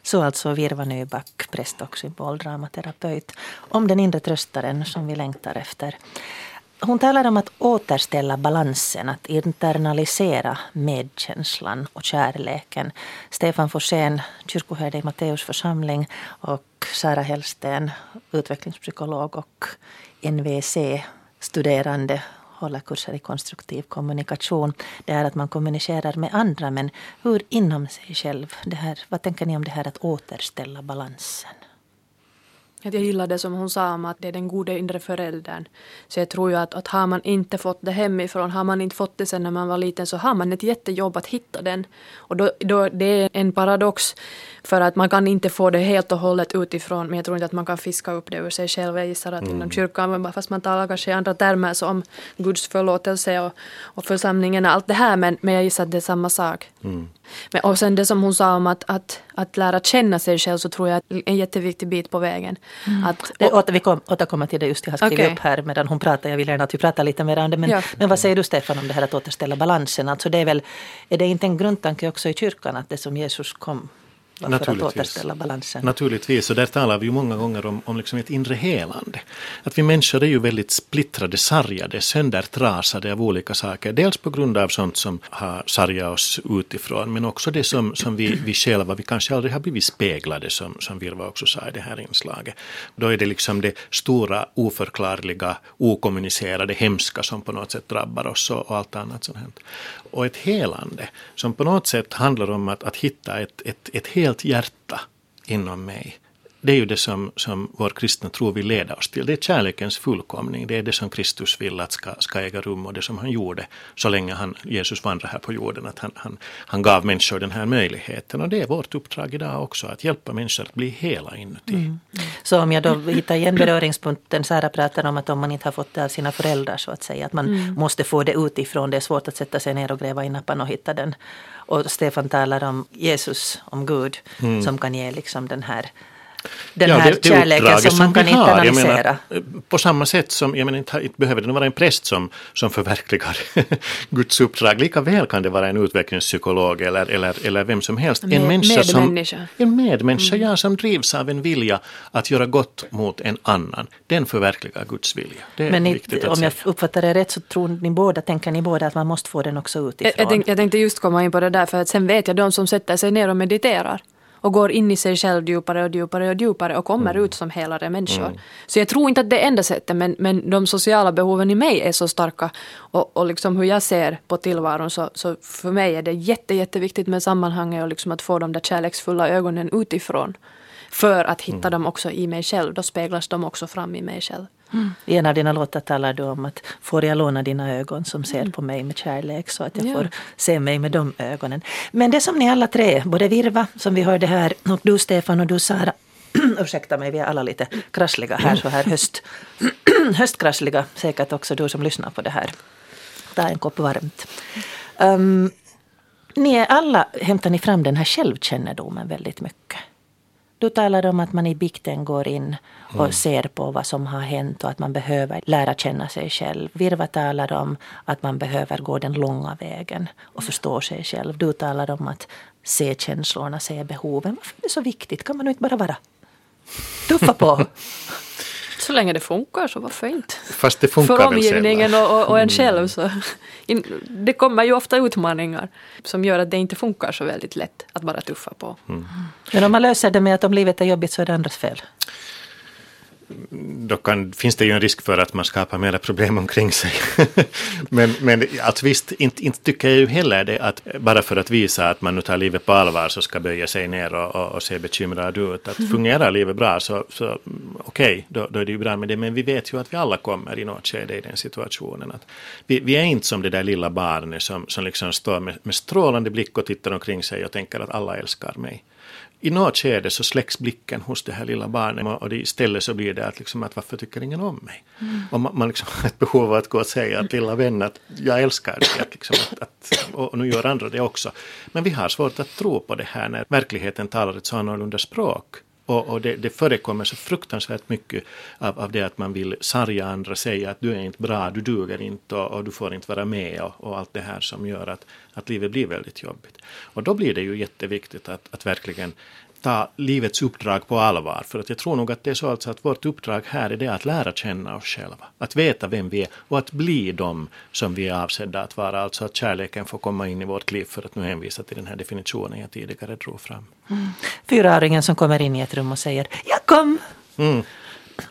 Så alltså Virva Nyback, präst och symboldramaterapeut, om den inre tröstaren som vi längtar efter. Hon talar om att återställa balansen, att internalisera medkänslan och kärleken. Stefan Forsén, kyrkoherde i Matteus församling, och Sara Hellsten, utvecklingspsykolog och N V C-studerande, håller kurser i konstruktiv kommunikation. Det är att man kommunicerar med andra, men hur inom sig själv? Det här, vad tänker ni om det här att återställa balansen? Jag gillar det som hon sa om att det är den goda inre föräldern. Så jag tror ju att, att har man inte fått det hemifrån, har man inte fått det sen när man var liten, så har man ett jättejobb att hitta den. Och då, då, det är en paradox, för att man kan inte få det helt och hållet utifrån, men jag tror inte att man kan fiska upp det ur sig själv. Jag gissar att mm. inom kyrkan, fast man talar kanske i andra termer som Guds förlåtelse och, och församlingen och allt det här, men, men jag gissar att det är samma sak. Mm. Men, och sen det som hon sa om att, att, att lära känna sig själv, så tror jag att är en jätteviktig bit på vägen. Mm. Att, det, åter, vi kom, återkommer till det just det jag har skrivit okay. upp här medan hon pratar. Jag vill gärna att vi pratar lite mer om det. Men, ja. men vad säger du, Stefan, om det här att återställa balansen? Alltså det är, väl, är det inte en grundtanke också i kyrkan att det som Jesus kom var för att återställa balansen? Naturligtvis, och där talar vi ju många gånger om, om liksom ett inre helande. Att vi människor är ju väldigt splittrade, sargade, söndertrasade av olika saker. Dels på grund av sånt som har sargat oss utifrån, men också det som, som vi, vi själva, vi kanske aldrig har blivit speglade, som, som Virva också sa i det här inslaget. Då är det liksom det stora, oförklarliga, okommunicerade, hemska som på något sätt drabbar oss och, och allt annat som hänt. Och ett helande som på något sätt handlar om att, att hitta ett, ett, ett helande, ett hjärta inom mig. Det är ju det som, som vår kristna tro vill leda oss till. Det är kärlekens fullkomning. Det är det som Kristus vill att ska, ska äga rum, och det som han gjorde så länge han, Jesus vandrade här på jorden. Att han, han, han gav människor den här möjligheten. Och det är vårt uppdrag idag också, att hjälpa människor att bli hela inuti. Mm. Så om jag då hittar igen beröringspunkten, Sara pratar om att om man inte har fått det av sina föräldrar så att säga. Att man mm. måste få det utifrån. Det är svårt att sätta sig ner och gräva i nappan och hitta den. Och Stefan talar om Jesus, om Gud, mm. som kan ge liksom den här Den ja, här det, kärleken det som man kan internalisera. På samma sätt som, jag menar, inte behöver det vara en präst som, som förverkligar Guds uppdrag. Lika väl kan det vara en utvecklingspsykolog eller, eller, eller vem som helst. Med, en människa som, en medmänniska mm. ja, som drivs av en vilja att göra gott mot en annan. Den förverkligar Guds vilja. Det är Men ni, viktigt att om jag säga. uppfattar det rätt, så tror ni båda, tänker ni båda att man måste få den också utifrån. Jag, jag, tänkte, jag tänkte just komma in på det där, för att sen vet jag de som sätter sig ner och mediterar och går in i sig själv djupare och djupare och djupare och kommer mm. ut som helare människor. Mm. Så jag tror inte att det är enda sättet, men, men de sociala behoven i mig är så starka. Och, och liksom hur jag ser på tillvaron, så, så för mig är det jätte, jätteviktigt med sammanhanget och liksom att få de där kärleksfulla ögonen utifrån. För att hitta mm. dem också i mig själv. Då speglas de också fram i mig själv. Mm. I en av dina låtar talar du om att får jag låna dina ögon som ser mm. på mig med kärlek, så att jag ja. får se mig med de ögonen. Men det som ni alla tre, både Virva som vi hörde här och du Stefan och du Sara, ursäkta mig, vi är alla lite krassliga här så här höst, höstkrassliga, säkert också du som lyssnar på det här. Ta en kopp varmt. Um, Ni är alla, hämtar ni fram den här självkännedomen väldigt mycket. Du talade om att man i bikten går in och mm. ser på vad som har hänt och att man behöver lära känna sig själv. Virva talar om att man behöver gå den långa vägen och förstå sig själv. Du talar om att se känslorna, se behoven. Varför är det så viktigt? Kan man inte bara vara tuffa på? Så länge det funkar så varför inte? Fast det funkar för omgivningen och, och, och en själv. Så. Det kommer ju ofta utmaningar som gör att det inte funkar så väldigt lätt att bara tuffa på. Mm. Men om man löser det med att om livet är jobbigt så är det andras fel. Då kan, finns det ju en risk för att man skapar mera problem omkring sig. men men att visst, inte, inte tycker jag ju heller det att bara för att visa att man nu tar livet på allvar så ska böja sig ner och, och, och se bekymrad ut. Att fungerar livet bra så, så okej, okay, då, då är det ju bra med det. Men vi vet ju att vi alla kommer i något skede i den situationen. Att vi, vi är inte som det där lilla barnet som, som liksom står med, med strålande blick och tittar omkring sig och tänker att alla älskar mig. I något skede så släcks blicken hos det här lilla barnet och det istället så blir det att, liksom, att varför tycker ingen om mig? Mm. Och man, man liksom har ett behov av att gå och säga att lilla vän, att jag älskar dig att, liksom, att, att, och nu gör andra det också. Men vi har svårt att tro på det här när verkligheten talar ett så annorlunda språk. Och, och det, det förekommer så fruktansvärt mycket av, av det att man vill sarga andra, säga att du är inte bra, du duger inte och, och du får inte vara med och, och allt det här som gör att, att livet blir väldigt jobbigt. Och då blir det ju jätteviktigt att, att verkligen ta livets uppdrag på allvar. För att jag tror nog att det är så alltså att vårt uppdrag här är det att lära känna oss själva. Att veta vem vi är och att bli de som vi är avsedda att vara. Alltså att kärleken får komma in i vårt liv för att nu hänvisa till den här definitionen jag tidigare drog fram. Mm. Fyraåringen som kommer in i ett rum och säger jag kom! Mm.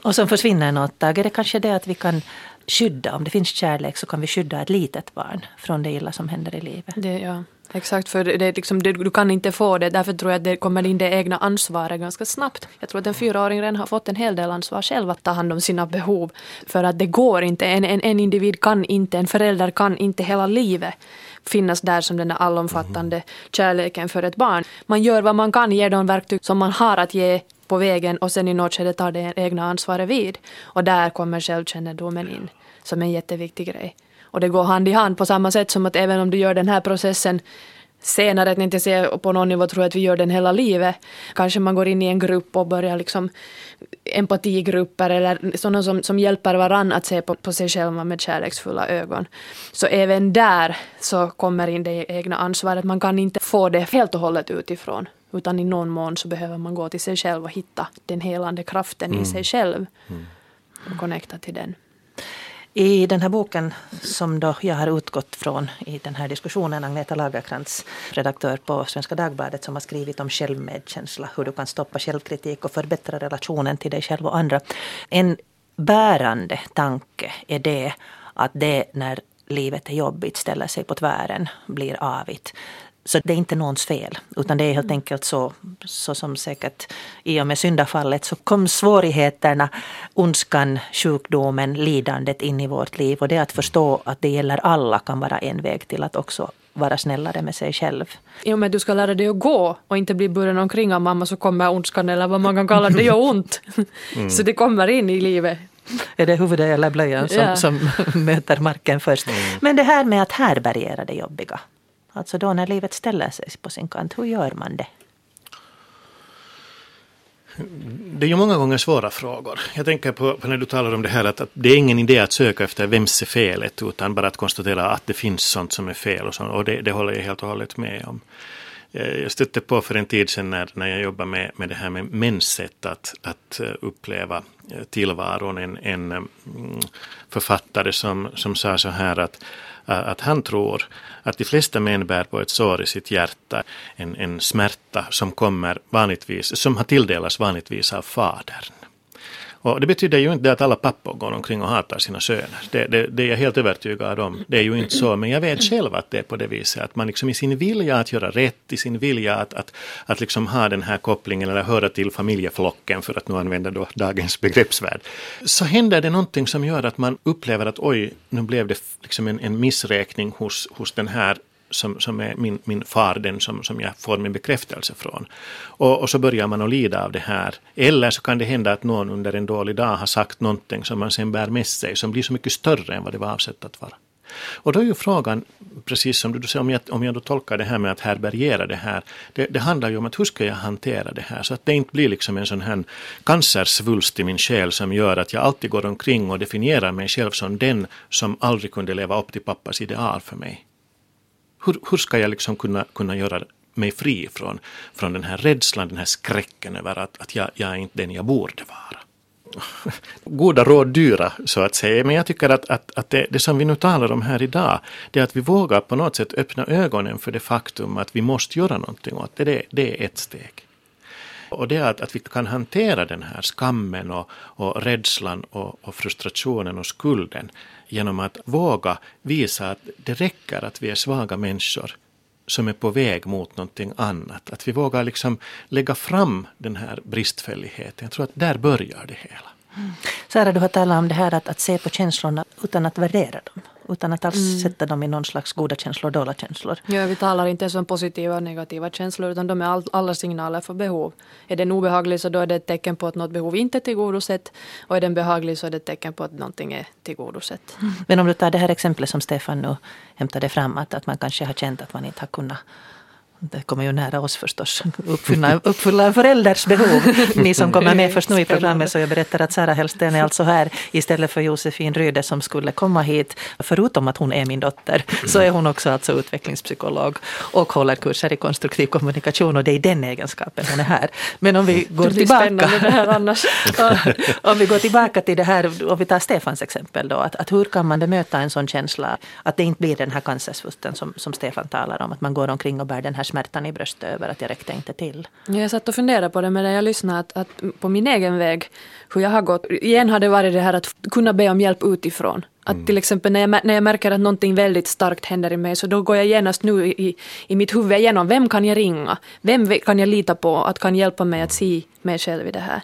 Och som försvinner något tag. Är det kanske det att vi kan skydda, om det finns kärlek så kan vi skydda ett litet barn från det illa som händer i livet. Det, ja. Exakt, för det, liksom, det, du kan inte få det. Därför tror jag att det kommer in det egna ansvaret ganska snabbt. Jag tror att en fyraåring redan har fått en hel del ansvar själv att ta hand om sina behov. För att det går inte. En, en, en individ kan inte, en förälder kan inte hela livet finnas där som den där allomfattande mm. kärleken för ett barn. Man gör vad man kan, ger de verktyg som man har att ge på vägen och sen i något skede tar det egna ansvaret vid. Och där kommer självkännedomen in som en jätteviktig grej. Och det går hand i hand på samma sätt som att även om du gör den här processen senare, att ni inte ser på någon nivå tror att vi gör den hela livet. Kanske man går in i en grupp och börjar liksom empatigrupper eller sådana som, som hjälper varann att se på, på sig själva med kärleksfulla ögon. Så även där så kommer in det egna ansvaret. Man kan inte få det helt och hållet utifrån. Utan i någon mån så behöver man gå till sig själv och hitta den helande kraften mm. i sig själv. Och connecta till den. I den här boken som då jag har utgått från i den här diskussionen, Agneta Lagercrantz, redaktör på Svenska Dagbladet, som har skrivit om självmedkänsla, hur du kan stoppa självkritik och förbättra relationen till dig själv och andra. En bärande tanke är det att det när livet är jobbigt ställer sig på tvären, blir avigt. Så det är inte någons fel, utan det är helt enkelt så, så som säkert i och med syndafallet så kom svårigheterna, ondskan, sjukdomen, lidandet in i vårt liv. Och det att förstå att det gäller alla kan vara en väg till att också vara snällare med sig själv. I och med att du ska lära dig att gå och inte bli buren omkring av mamma så kommer ondskan eller vad man kan kalla det, gör ont. Mm. Så det kommer in i livet. Är det huvudet eller blöjan som, yeah. som möter marken först? Mm. Men det här med att härbärgera det jobbiga. Alltså då när livet ställer sig på sin kant, hur gör man det? Det är ju många gånger svåra frågor. Jag tänker på, på när du talar om det här att, att det är ingen idé att söka efter vems är felet utan bara att konstatera att det finns sånt som är fel och, sånt, och det, det håller jag helt och hållet med om. Jag stötte på för en tid sedan när, när jag jobbade med, med det här med mäns sätt att, att uppleva tillvaron. En, en författare som, som sa så här att, att han tror att de flesta män bär på ett sår i sitt hjärta. En, en smärta som, kommer vanligtvis, som har tilldelats vanligtvis av fadern. Och det betyder ju inte att alla pappor går omkring och hatar sina söner. Det, det, det är jag helt övertygad om. Det är ju inte så, men jag vet själv att det är på det viset. Att man liksom i sin vilja att göra rätt, i sin vilja att, att, att liksom ha den här kopplingen eller höra till familjeflocken för att nu använda då dagens begreppsvärld. Så händer det någonting som gör att man upplever att oj, nu blev det liksom en, en missräkning hos, hos den här Som, som är min, min far, den som, som jag får min bekräftelse från. Och, och så börjar man att lida av det här. Eller så kan det hända att någon under en dålig dag har sagt någonting som man sen bär med sig, som blir så mycket större än vad det var avsett att vara. Och då är ju frågan, precis som du säger, om jag, om jag då tolkar det här med att härbärgera det här, det, det handlar ju om att hur ska jag hantera det här så att det inte blir liksom en sån här cancersvulst i min själ som gör att jag alltid går omkring och definierar mig själv som den som aldrig kunde leva upp till pappas ideal för mig. Hur, hur ska jag liksom kunna, kunna göra mig fri från, från den här rädslan, den här skräcken över att, att jag, jag är inte den jag borde vara? Goda råd dyra, så att säga. Men jag tycker att, att, att det, det som vi nu talar om här idag, det är att vi vågar på något sätt öppna ögonen för det faktum att vi måste göra någonting åt det. Det, det är ett steg. Och det är att, att vi kan hantera den här skammen och, och rädslan och, och frustrationen och skulden genom att våga visa att det räcker att vi är svaga människor som är på väg mot någonting annat. Att vi vågar liksom lägga fram den här bristfälligheten. Jag tror att där börjar det hela. Mm. Sara, du har talat om det här att, att se på känslorna utan att värdera dem. Utan att alls mm. sätta dem i någon slags goda känslor och dåliga känslor. Ja, vi talar inte ens om positiva och negativa känslor, utan de är all, alla signaler för behov. Är den obehaglig så då är det ett tecken på att något behov inte är tillgodosett. Och är den behaglig så är det ett tecken på att någonting är tillgodosett. Mm. Men om du tar det här exemplet som Stefan nu hämtade fram, att, att man kanske har känt att man inte har kunnat, det kommer ju nära oss förstås, uppfylla, uppfylla förälders behov. Ni som kommer med först nu i programmet, så jag berättar att Sara Hellsten är alltså här istället för Josefin Ryde som skulle komma hit. Förutom att hon är min dotter så är hon också alltså utvecklingspsykolog och håller kurser i konstruktiv kommunikation, och det är den egenskapen hon är här. Men om vi går tillbaka det här annars. om vi går tillbaka till det här, om vi tar Stefans exempel då, att, att hur kan man möta en sån känsla att det inte blir den här cancersvusten som, som Stefan talar om, att man går omkring och bär den här smärtan i bröstet över att jag räckte inte till. Jag satt och funderade på det medan jag lyssnade att, att på min egen väg, hur jag har gått. Igen har det varit det här att kunna be om hjälp utifrån. Att mm. till exempel när jag, när jag märker att någonting väldigt starkt händer i mig, så då går jag genast nu i, i mitt huvud igenom, vem kan jag ringa? Vem kan jag lita på att kan hjälpa mig att se mig själv i det här?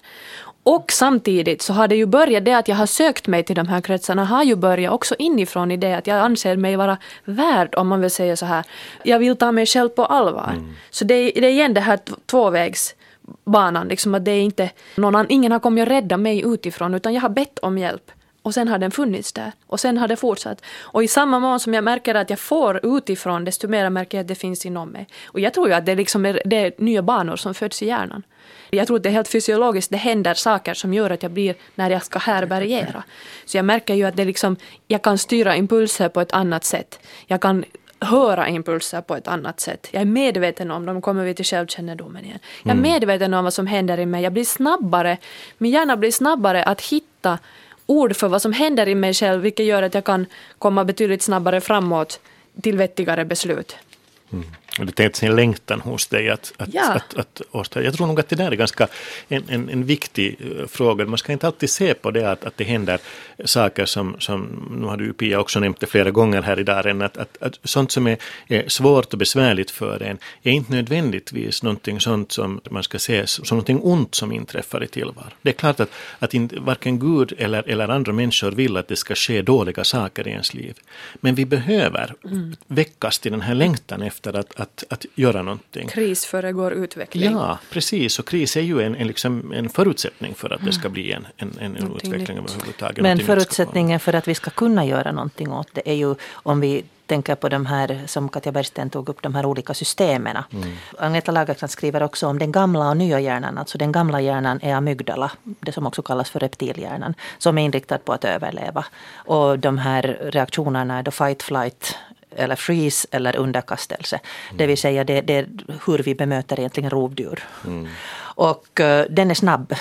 Och samtidigt så har det ju börjat det att jag har sökt mig till de här kretsarna, har ju börjat också inifrån i det att jag anser mig vara värd, om man vill säga så här. Jag vill ta mig själv på allvar. Mm. Så det är, det är igen det här tvåvägsbanan, liksom att det är inte någon, ingen har kommit att rädda mig utifrån, utan jag har bett om hjälp. Och sen har den funnits där. Och sen har det fortsatt. Och i samma mån som jag märker att jag får utifrån, desto mer märker jag att det finns inom mig. Och jag tror ju att det liksom är, det är nya banor som föds i hjärnan. Jag tror att det är helt fysiologiskt. Det händer saker som gör att jag blir när jag ska härbärgera. Så jag märker ju att det liksom, jag kan styra impulser på ett annat sätt. Jag kan höra impulser på ett annat sätt. Jag är medveten om, de kommer vi till självkännedomen igen. Jag är medveten om vad som händer i mig. Jag blir snabbare, min hjärna blir snabbare att hitta ord för vad som händer i mig själv, vilket gör att jag kan komma betydligt snabbare framåt till vettigare beslut. Mm. Det tänkte sin längtan hos dig att, att, ja. att, att, att jag tror nog att det där är ganska en, en, en viktig fråga. Man ska inte alltid se på det att, att det händer saker som, som nu har du Pia också nämnt det flera gånger här idag, att, att, att sånt som är, är svårt och besvärligt för en är inte nödvändigtvis någonting sånt som man ska se som någonting ont som inträffar i tillvaron. Det är klart att, att inte, varken Gud eller, eller andra människor vill att det ska ske dåliga saker i ens liv. Men vi behöver mm. väckas till den här längtan efter att Att, att göra någonting. Kris föregår utveckling. Ja, precis. Och kris är ju en, en, liksom, en förutsättning för att det ska bli en, en, en utveckling överhuvudtaget. Men förutsättningen för att vi ska kunna göra någonting åt det är ju, om vi tänker på de här, som Katja Bergsten tog upp, de här olika systemen. Mm. Agneta Lagercrantz skriver också om den gamla och nya hjärnan. Alltså den gamla hjärnan är amygdala, det som också kallas för reptilhjärnan, som är inriktad på att överleva. Och de här reaktionerna är då fight, flight eller freeze eller underkastelse. Mm. Det vill säga det, det är hur vi bemöter egentligen rovdjur. Mm. Och uh, den är snabb.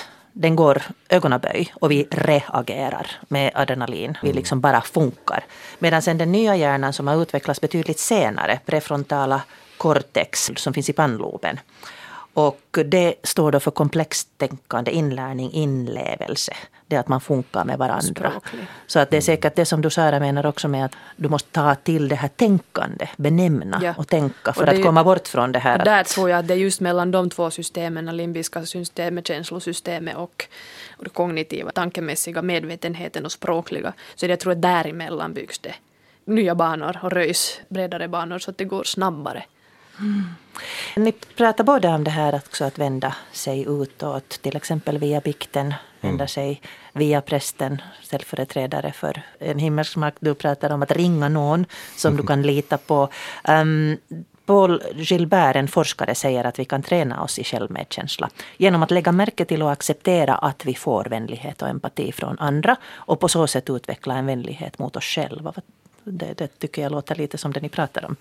Den går ögonaböj och vi reagerar med adrenalin. Mm. Vi liksom bara funkar. Medan sen den nya hjärnan som har utvecklats betydligt senare, prefrontala cortex som finns i pannloben. Och det står då för komplext tänkande, inlärning, inlevelse. Det att man funkar med varandra. Språklig. Så att det är säkert det som du Sara menar också med att du måste ta till det här tänkande, benämna ja. och tänka för och att ju, komma bort från det här. Där att, tror jag att det är just mellan de två systemen, limbiska systemet, känslosystemet och det kognitiva, tankemässiga, medvetenheten och språkliga. Så jag tror att däremellan byggs det nya banor och röjs bredare banor så att det går snabbare. Mm. Ni pratar både om det här också att vända sig utåt, till exempel via bikten, vända mm. sig via prästen, ställföreträdare för en himmelsk makt. Du pratar om att ringa någon som du kan lita på. Um, Paul Gilbert, en forskare, säger att vi kan träna oss i självmedkänsla genom att lägga märke till och acceptera att vi får vänlighet och empati från andra och på så sätt utveckla en vänlighet mot oss själva. Det, det tycker jag låter lite som det ni pratar om.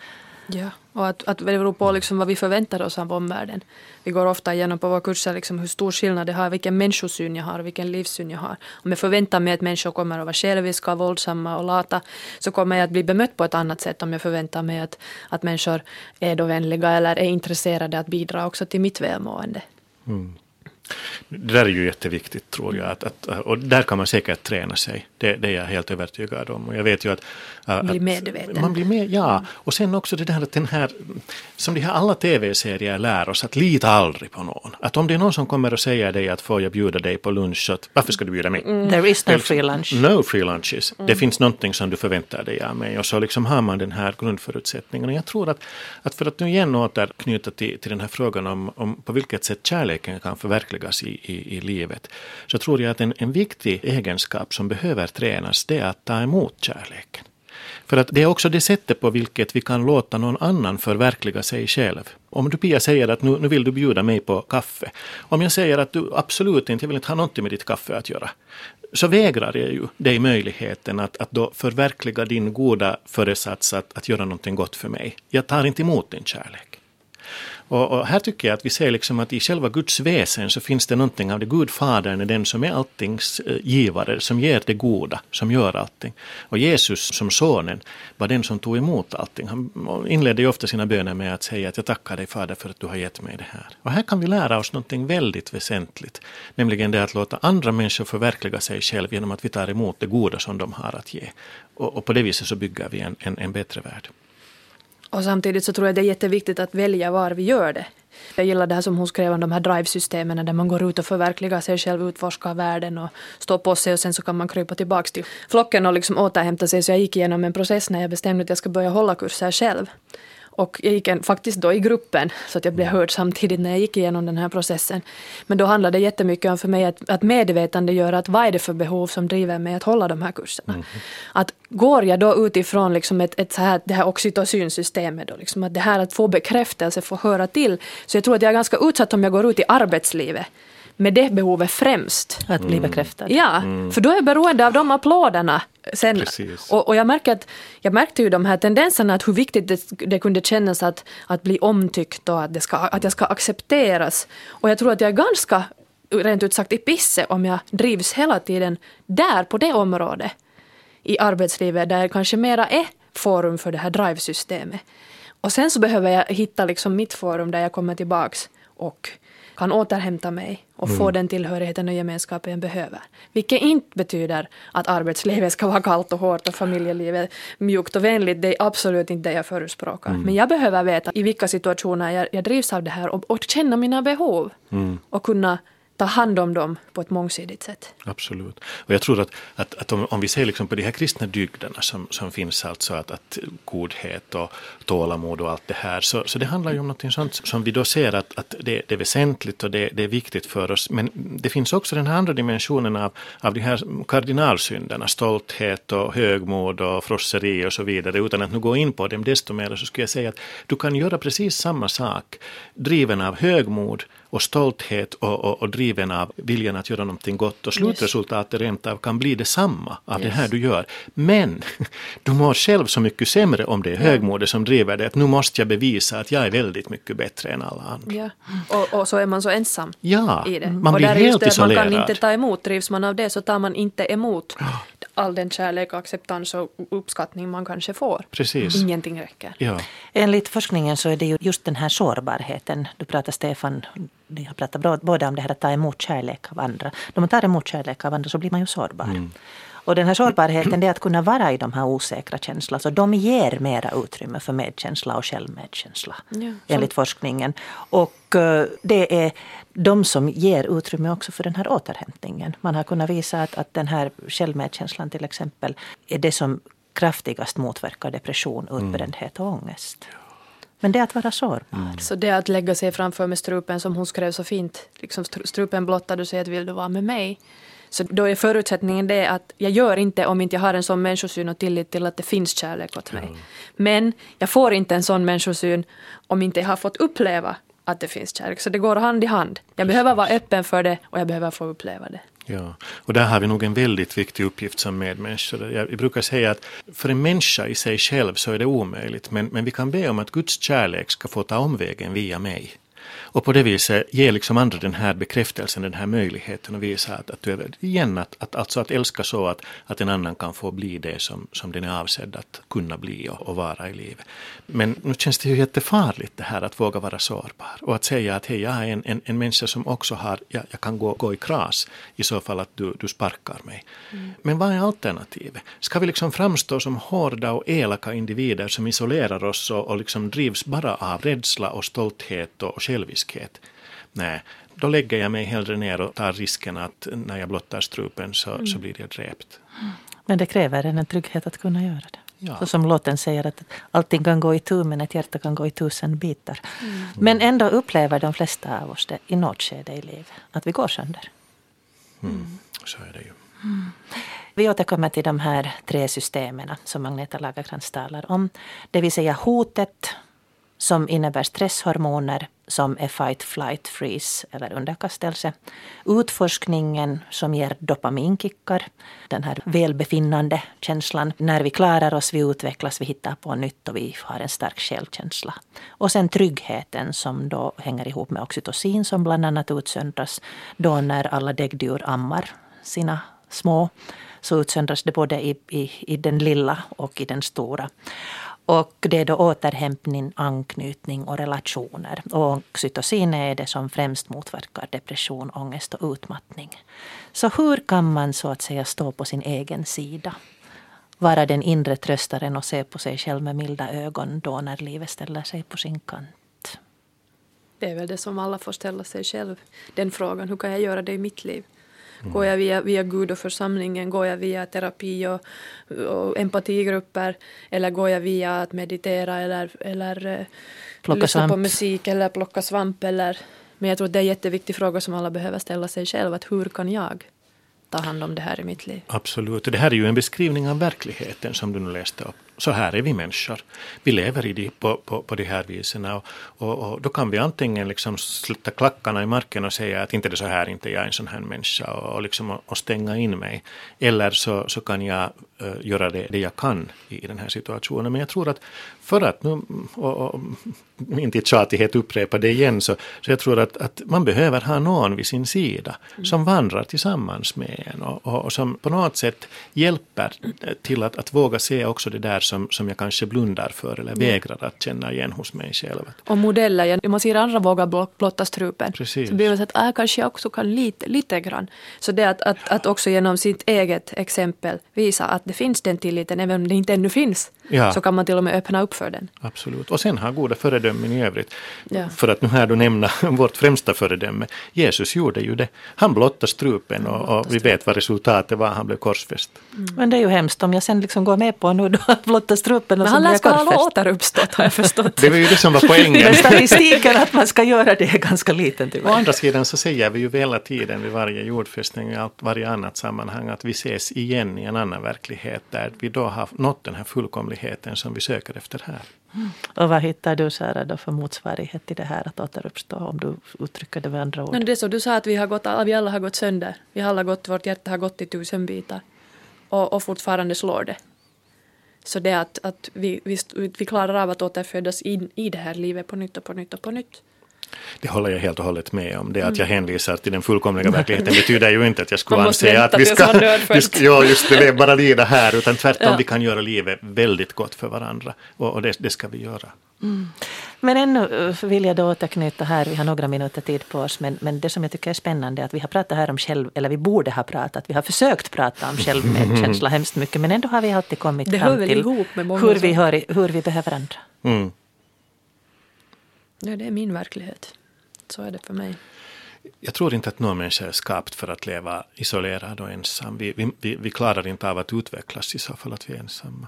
Ja, och att, att det beror på liksom vad vi förväntar oss av omvärlden. Vi går ofta igenom på våra kurser liksom hur stor skillnad det har, vilken människosyn jag har, vilken livssyn jag har. Om jag förväntar mig att människor kommer att vara själviska, våldsamma och lata, så kommer jag att bli bemött på ett annat sätt om jag förväntar mig att, att människor är då vänliga eller är intresserade att bidra också till mitt välmående. Mm. Det där är ju jätteviktigt, tror jag. Att, att, och där kan man säkert träna sig. Det, det är jag helt övertygad om. Och jag vet ju att... att blir medveten. Man blir med, ja. Och sen också det där att den här... Som de här alla tv-serier lär oss, att lita aldrig på någon. Att om det är någon som kommer och säger dig att får jag bjuda dig på lunch, att, varför ska du bjuda mig? Mm. There is no free lunch. No free lunches. Mm. Det finns någonting som du förväntar dig av mig. Och så liksom har man den här grundförutsättningen. Och jag tror att, att för att nu igen återknyta till, till den här frågan om, om på vilket sätt kärleken kan förverkliga I, i, i livet, så tror jag att en, en viktig egenskap som behöver tränas, det är att ta emot kärleken. För att det är också det sättet på vilket vi kan låta någon annan förverkliga sig själv. Om du, Pia, säger att nu, nu vill du bjuda mig på kaffe. Om jag säger att du absolut inte vill inte ha något med ditt kaffe att göra, så vägrar jag ju dig möjligheten att, att då förverkliga din goda föresats att, att göra någonting gott för mig. Jag tar inte emot din kärlek. Och, och här tycker jag att vi ser liksom att i själva Guds väsen så finns det någonting av det. Gudfadern är den som är alltings givare, som ger det goda, som gör allting. Och Jesus som sonen var den som tog emot allting. Han inledde ju ofta sina böner med att säga att jag tackar dig, Fader, för att du har gett mig det här. Och här kan vi lära oss någonting väldigt väsentligt, nämligen det att låta andra människor förverkliga sig själv genom att vi tar emot det goda som de har att ge. Och, och på det viset så bygger vi en, en, en bättre värld. Och samtidigt så tror jag det är jätteviktigt att välja var vi gör det. Jag gillar det här som hon skrev om de här drive-systemen där man går ut och förverkligar sig själv, utforskar världen och står på sig och sen så kan man krypa tillbaka till flocken och liksom återhämta sig. Så jag gick igenom en process när jag bestämde att jag ska börja hålla kurser själv. Och jag gick en, faktiskt då i gruppen så att jag blev hörd samtidigt när jag gick igenom den här processen. Men då handlade det jättemycket om för mig att, att medvetande göra att vad är det för behov som driver mig att hålla de här kurserna. Mm. Att går jag då utifrån liksom ett, ett så här, det här oxytocinsystemet då, liksom att det här att få bekräftelse, få höra till. Så jag tror att jag är ganska utsatt om jag går ut i arbetslivet med det behovet främst. Att bli bekräftad. Mm. Ja, mm. För då är jag beroende av de applåderna. Sen, och, och jag, märker att, jag märkte ju de här tendenserna att hur viktigt det, det kunde kännas att, att bli omtyckt och att, det ska, att jag ska accepteras. Och jag tror att jag är ganska, rent ut sagt, i pisse om jag drivs hela tiden där på det området i arbetslivet där kanske mera är forum för det här drive-systemet. Och sen så behöver jag hitta liksom mitt forum där jag kommer tillbaks och kan återhämta mig och mm. få den tillhörigheten och gemenskapen jag behöver. Vilket inte betyder att arbetslivet ska vara kallt och hårt och familjelivet mjukt och vänligt. Det är absolut inte det jag förespråkar. Mm. Men jag behöver veta i vilka situationer jag, jag drivs av det här och, och känna mina behov mm. och kunna ta hand om dem på ett mångsidigt sätt. Absolut. Och jag tror att, att, att om, om vi ser liksom på de här kristna dygderna som, som finns, alltså att, att godhet och tålamod och allt det här, så, så det handlar ju om något sånt som vi då ser att, att det, det är väsentligt och det, det är viktigt för oss. Men det finns också den här andra dimensionen av, av de här kardinalsynderna, stolthet och högmod och frosseri och så vidare. Utan att nu gå in på dem desto mer så skulle jag säga att du kan göra precis samma sak, driven av högmod och stolthet och, och, och driven av viljan att göra någonting gott. Och slutresultatet rent av kan bli detsamma av yes. det här du gör. Men du mår själv så mycket sämre om det är högmodet som driver det. Att nu måste jag bevisa att jag är väldigt mycket bättre än alla andra. Ja. Och, och så är man så ensam ja, i det. Man och blir där helt isolerad. Man kan inte ta emot. Drivs man av det så tar man inte emot all den kärlek, acceptans och uppskattning man kanske får. Precis. Ingenting räcker. Ja. Enligt forskningen så är det ju just den här sårbarheten. Du pratar, Stefan, ni har pratat både om det här att ta emot kärlek av andra. När man tar emot kärlek av andra så blir man ju sårbar. Mm. Och den här sårbarheten, det är att kunna vara i de här osäkra känslorna. Så de ger mera utrymme för medkänsla och självmedkänsla, ja, enligt forskningen. Och det är de som ger utrymme också för den här återhämtningen. Man har kunnat visa att, att den här självmedkänslan till exempel är det som kraftigast motverkar depression, utbrändhet och ångest. Men det är att vara sårbar. Mm. Så det är att lägga sig framför med strupen som hon skrev så fint. Liksom strupen blottade sig att vill du vara med mig. Så då är förutsättningen det att jag gör inte om inte jag har en sån människosyn och tillit till att det finns kärlek åt mig. Mm. Men jag får inte en sån människosyn om inte jag har fått uppleva att det finns kärlek. Så det går hand i hand. Jag behöver vara öppen för det och jag behöver få uppleva det. Ja, och där har vi nog en väldigt viktig uppgift som medmänniskor. Jag brukar säga att för en människa i sig själv så är det omöjligt. Men, men vi kan be om att Guds kärlek ska få ta omvägen via mig. Och på det viset ger liksom andra den här bekräftelsen, den här möjligheten och visa att, att du är igen att, att, alltså att älska så att, att en annan kan få bli det som, som den är avsedd att kunna bli och, och vara i livet. Men nu känns det ju jättefarligt det här att våga vara sårbar och att säga att hej, jag är en, en, en människa som också har, ja, jag kan gå, gå i kras i så fall att du, du sparkar mig. Mm. Men vad är alternativet? Ska vi liksom framstå som hårda och elaka individer som isolerar oss och, och liksom drivs bara av rädsla och stolthet och, och själviskhet? Nej, då lägger jag mig hellre ner och tar risken att när jag blottar strupen så, mm. så blir jag dräpt. Men det kräver en trygghet att kunna göra det. Ja. Så som låten säger att allting kan gå i tur men ett hjärta kan gå i tusen bitar. Mm. Men ändå upplever de flesta av oss det i något skede i livet att vi går sönder. Mm. Mm. Så är det ju. Mm. Vi återkommer till de här tre systemen som Agneta Lagercrantz talar om. Det vill säga hotet som innebär stresshormoner som är fight, flight, freeze eller underkastelse. Utforskningen som ger dopaminkickar, den här välbefinnande känslan. När vi klarar oss, vi utvecklas, vi hittar på nytt och vi har en stark självkänsla. Och sen tryggheten som då hänger ihop med oxytocin som bland annat utsöndras då när alla däggdjur ammar sina små. Så utsöndras det både i, i, i den lilla och i den stora. Och det är då återhämtning, anknytning och relationer. Och oxytocin är det som främst motverkar depression, ångest och utmattning. Så hur kan man så att säga stå på sin egen sida? Vara den inre tröstaren och se på sig själv med milda ögon då när livet ställer sig på sin kant? Det är väl det som alla får ställa sig själv. Den frågan, hur kan jag göra det i mitt liv? Mm. Går jag via, via Gud och församlingen? Går jag via terapi och, och empatigrupper? Eller går jag via att meditera eller, eller lyssna svamp. på musik eller plocka svamp? Eller, men jag tror att det är en jätteviktig fråga som alla behöver ställa sig själva. Att hur kan jag ta hand om det här i mitt liv? Absolut. Det här är ju en beskrivning av verkligheten som du nu läste upp. Så här är vi människor. Vi lever i det på, på, på de här viserna. Och, och, och då kan vi antingen liksom sluta klackarna i marken och säga att inte det är så här, inte jag är en sån här människa. Och, och, liksom, och stänga in mig. Eller så, så kan jag uh, göra det, det jag kan i den här situationen. Men jag tror att för att, nu, och, och, inte tjatighet upprepa det igen. Så, så jag tror att, att man behöver ha någon vid sin sida. Mm. Som vandrar tillsammans med en. Och, och, och som på något sätt hjälper till att, att våga se också det där. Som, som jag kanske blundar för eller vägrar att känna igen hos mig själv. Och modeller, om man ser andra våga blotta strupen. Precis. Så blir det så att äh, kanske jag också kan lite, lite grann. Så det att, att, ja. att också genom sitt eget exempel visa att det finns den tilliten, även om det inte ännu finns, ja. Så kan man till och med öppna upp för den. Absolut, och sen ha goda föredömen i övrigt. Ja. För att nu här då nämna vårt främsta föredöme. Jesus gjorde ju det. Han blottade strupen han blottade och, och vi strupen. Vet vad resultatet var, han blev korsfäst. Mm. Men det är ju hemskt om jag sen liksom går med på nu då blotta strupen och så blir jag korsfäst. Men han lär ska återuppstått, har jag förstått. Det var ju det som var poängen. Statistiken att man ska göra det är ganska liten. Tyvärr. Å andra sidan så säger vi ju hela tiden vid varje jordfästning och varje annat sammanhang att vi ses igen i en annan verklighet där vi då har nått den här fullkomligheten som vi söker efter här. Mm. Och vad hittar du Sara då för motsvarighet i det här att återuppstå om du uttrycker det med andra ord? Men det är så, du sa att vi, har gått, vi alla har gått sönder. Vi har alla gått, vårt hjärta har gått i tusen bitar och, och fortfarande slår det. Så det att, att vi, vi, vi klarar av att återfödas in i det här livet på nytt och på nytt och på nytt. Det håller jag helt och hållet med om. Det att jag hänvisar till den fullkomliga verkligheten betyder ju inte att jag skulle anse att vi ska, vi ska ja, just det, bara lida här. Utan tvärtom, ja. Vi kan göra livet väldigt gott för varandra. Och, och det, det ska vi göra. Mm. Men ännu vill jag då återknyta här, vi har några minuter tid på oss, men, men det som jag tycker är spännande är att vi har pratat här om själv, eller vi borde ha pratat, vi har försökt prata om självmedkänsla hemskt mycket, men ändå har vi alltid kommit det fram till hur vi, hör, hur vi behöver varandra. Mm. Ja, det är min verklighet. Så är det för mig. Jag tror inte att någon människa är skapt för att leva isolerad och ensam. Vi, vi, vi klarar inte av att utvecklas i så fall att vi är ensamma.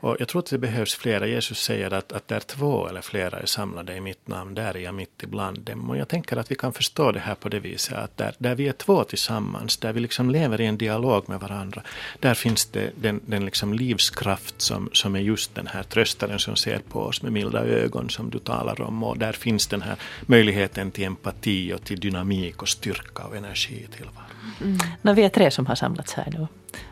Och jag tror att det behövs flera. Jesus säger att, att där två eller flera är samlade i mitt namn, där är jag mitt ibland dem. Och jag tänker att vi kan förstå det här på det viset att där, där vi är två tillsammans, där vi liksom lever i en dialog med varandra, där finns det den, den liksom livskraft som, som är just den här tröstaren som ser på oss med milda ögon som du talar om. Och där finns den här möjligheten till empati och till dynamik och styrka och energi i tillvaron. Mm. Vi är tre som har samlats här nu.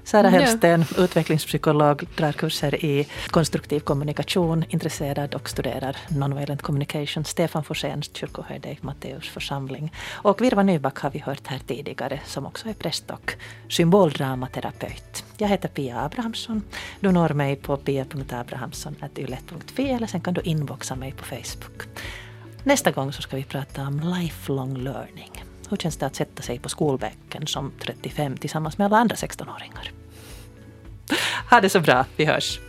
Sara Hellsten, ja. Utvecklingspsykolog, drar kurser i konstruktiv kommunikation, intresserad och studerar Nonviolent Communication. Stefan Forsén, kyrkoherde i Matteus församling. Och Virva Nyback har vi hört här tidigare, som också är präst och symboldramaterapeut. Jag heter Pia Abrahamsson. Du når mig på pia punkt abrahamsson snabel-a y l punkt f i eller sen kan du inboxa mig på Facebook. Nästa gång så ska vi prata om lifelong learning. Hur känns det att sätta sig på skolbänken som trettiofem tillsammans med alla andra sexton-åringar? Ha det så bra, vi hörs!